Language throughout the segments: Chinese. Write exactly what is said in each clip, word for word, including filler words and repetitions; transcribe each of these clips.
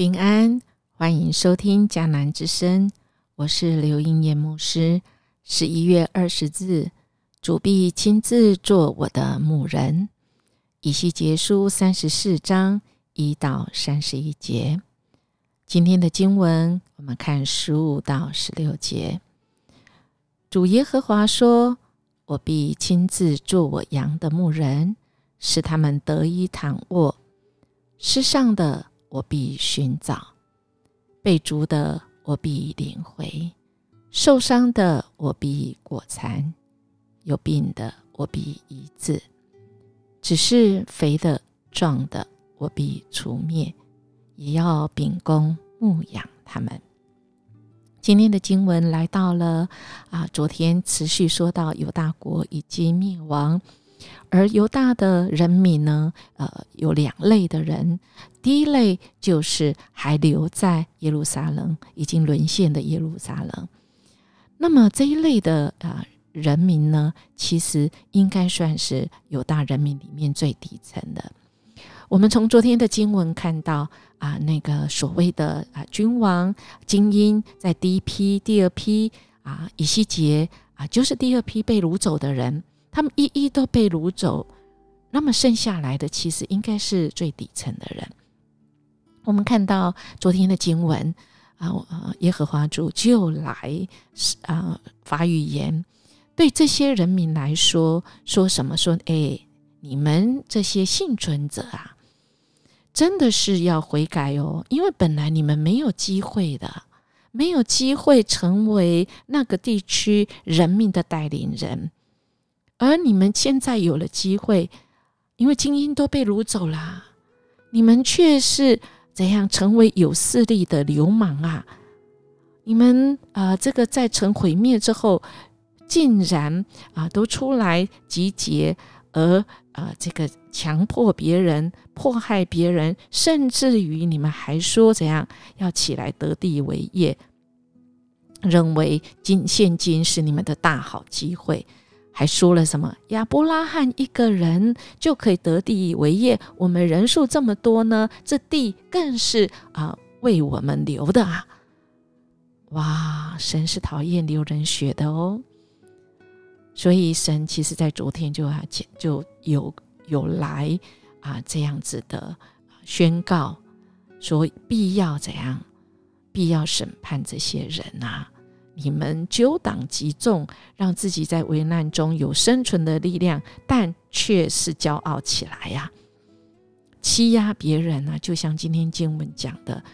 平安，欢迎收听迦南之声，我是刘英妍牧师。十一月二十日，主必亲自做我的牧人。以西结书三十四章一到三十一节。今天的经文我们看十五到十六节。主耶和华说，我必亲自做我羊的牧人，使他们得以躺卧，失丧的我必寻找，被逐的我必领回，受伤的我必裹缠，有病的我必医治，只是肥的壮的我必除灭，也要秉公牧养他们。今天的经文来到了、啊、昨天持续说到犹大国已经灭亡，而犹大的人民呢、呃、有两类的人。第一类就是还留在耶路撒冷，已经沦陷的耶路撒冷。那么这一类的、呃、人民呢，其实应该算是犹大人民里面最底层的。我们从昨天的经文看到、呃、那个所谓的、呃、君王精英，在第一批第二批、呃、以西结、呃、就是第二批被掳走的人，他们一一都被掳走，那么剩下来的其实应该是最底层的人。我们看到昨天的经文、啊呃、耶和华主就来、啊、发预言，对这些人民来说，说什么？说哎，你们这些幸存者啊，真的是要悔改哦，因为本来你们没有机会的，没有机会成为那个地区人民的带领人，而你们现在有了机会，因为精英都被掳走了，你们却是怎样成为有势力的流氓啊！你们、呃、这个在城毁灭之后，竟然、呃、都出来集结，而、呃、这个强迫别人，迫害别人，甚至于你们还说怎样要起来得地为业，认为今现今是你们的大好机会。还说了什么？亚伯拉罕一个人就可以得地为业，我们人数这么多呢，这地更是、呃、为我们留的啊！哇，神是讨厌流人血的哦。所以神其实在昨天 就,、啊、就 有, 有来、啊、这样子的宣告，说必要怎样，必要审判这些人啊，你们纠党集众，让自己在危难中有生存的力量，但却是骄傲起来呀、啊，欺压别人啊！就像今天经文讲的，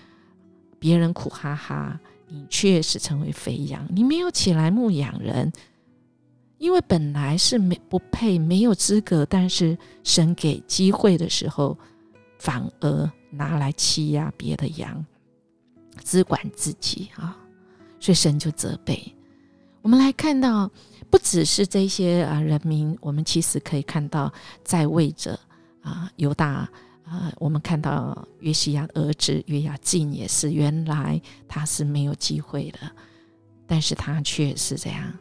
别人苦哈哈，你却是成为肥羊，你没有起来牧养人，因为本来是不配、没有资格，但是神给机会的时候，反而拿来欺压别的羊，只管自己啊！所以神就责备。我们来看到不只是这些、啊、人民，我们其实可以看到在位者、啊、犹大、啊、我们看到约西亚儿子约雅敬也是，原来他是没有机会的，但是他却是这样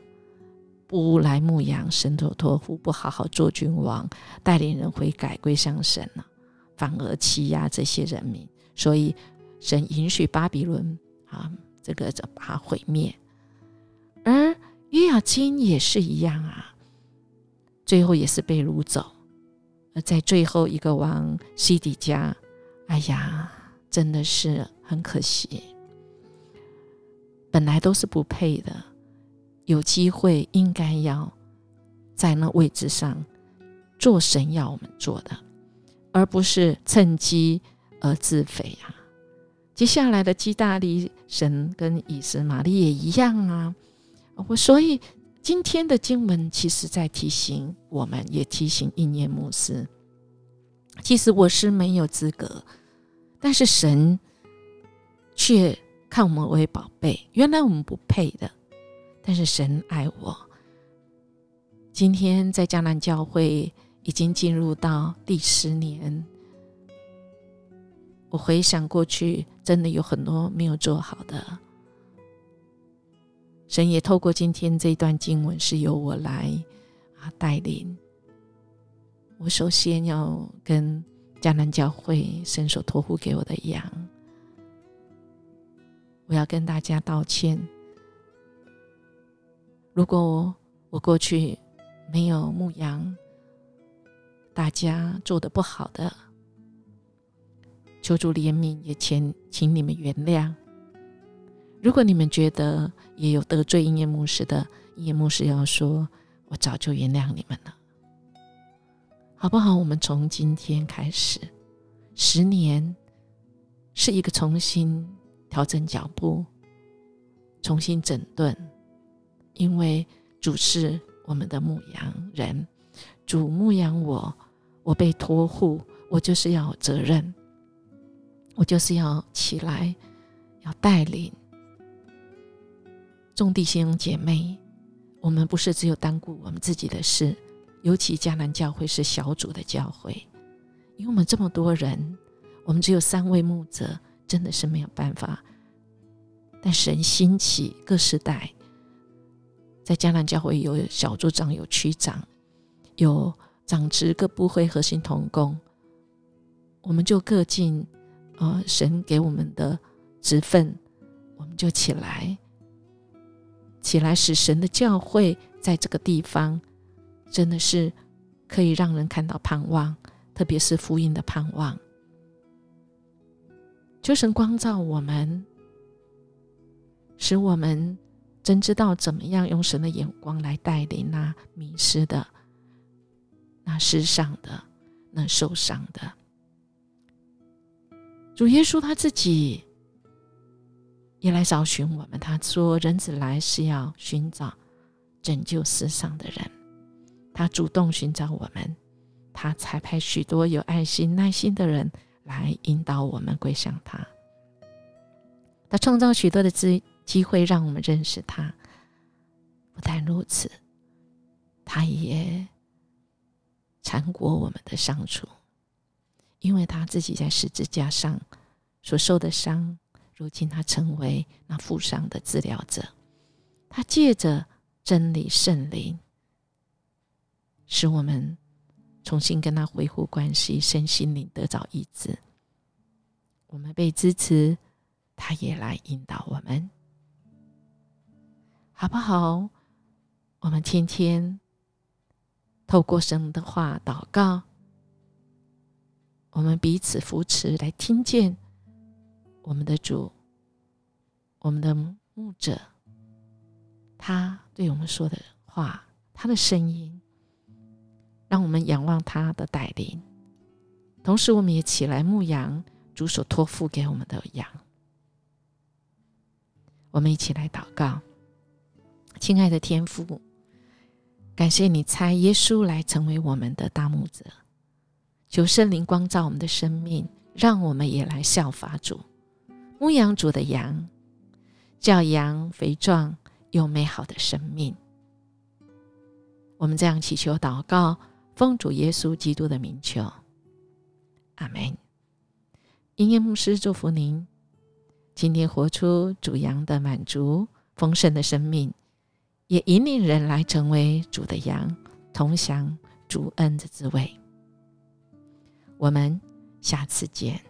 不来牧养神所托付，不好好做君王，带领人悔改归向神、啊、反而欺压这些人民。所以神允许巴比伦啊这个把它毁灭，而约雅斤也是一样啊，最后也是被掳走。而在最后一个王西底家，哎呀，真的是很可惜，本来都是不配的，有机会应该要在那位置上做神要我们做的，而不是趁机而自肥啊。接下来的基大利神跟以实玛利也一样啊，所以今天的经文其实在提醒我们，也提醒应验牧师，其实我是没有资格，但是神却看我们为宝贝，原来我们不配的，但是神爱我。今天在迦南教会已经进入到第十年，我回想过去真的有很多没有做好的，神也透过今天这段经文是由我来带领。我首先要跟迦南教会神所托付给我的羊，我要跟大家道歉。如果我过去没有牧养大家做得不好的，求主怜悯，也请请你们原谅。如果你们觉得也有得罪音乐牧师的，音乐牧师要说，我早就原谅你们了，好不好？我们从今天开始，十年是一个重新调整脚步，重新整顿，因为主是我们的牧羊人，主牧养我，我被托付，我就是要有责任，我就是要起来，要带领众弟兄姐妹。我们不是只有单顾我们自己的事，尤其迦南教会是小组的教会，因为我们这么多人，我们只有三位牧者，真的是没有办法。但神兴起各世代，在迦南教会有小组长，有区长，有长职，各部会核心同工，我们就各尽、呃、神给我们的职分，我们就起来起来使神的教会在这个地方真的是可以让人看到盼望，特别是福音的盼望。求神光照我们，使我们真知道怎么样用神的眼光来带领那迷失的，那失丧的，那受伤的。主耶稣他自己也来找寻我们，他说人子来是要寻找拯救世上的人，他主动寻找我们，他才派许多有爱心耐心的人来引导我们归向他，他创造许多的机会让我们认识他。不但如此，他也缠裹我们的伤处，因为他自己在十字架上所受的伤，如今他成为那负伤的治疗者，他借着真理圣灵，使我们重新跟他恢复关系，身心灵得着医治。我们被支持，他也来引导我们，好不好？我们天天透过神的话祷告，我们彼此扶持，来听见我们的主，我们的牧者，他对我们说的话，他的声音，让我们仰望他的带领。同时我们也起来牧羊主所托付给我们的羊。我们一起来祷告。亲爱的天父，感谢你差耶稣来成为我们的大牧者，求圣灵光照我们的生命，让我们也来效法主，牧养主的羊，叫羊肥壮有美好的生命。我们这样祈求祷告，奉主耶稣基督的名求，阿们。音乐牧师祝福您，今天活出主羊的满足丰盛的生命，也引领人来成为主的羊，同享主恩的滋味。我们下次见。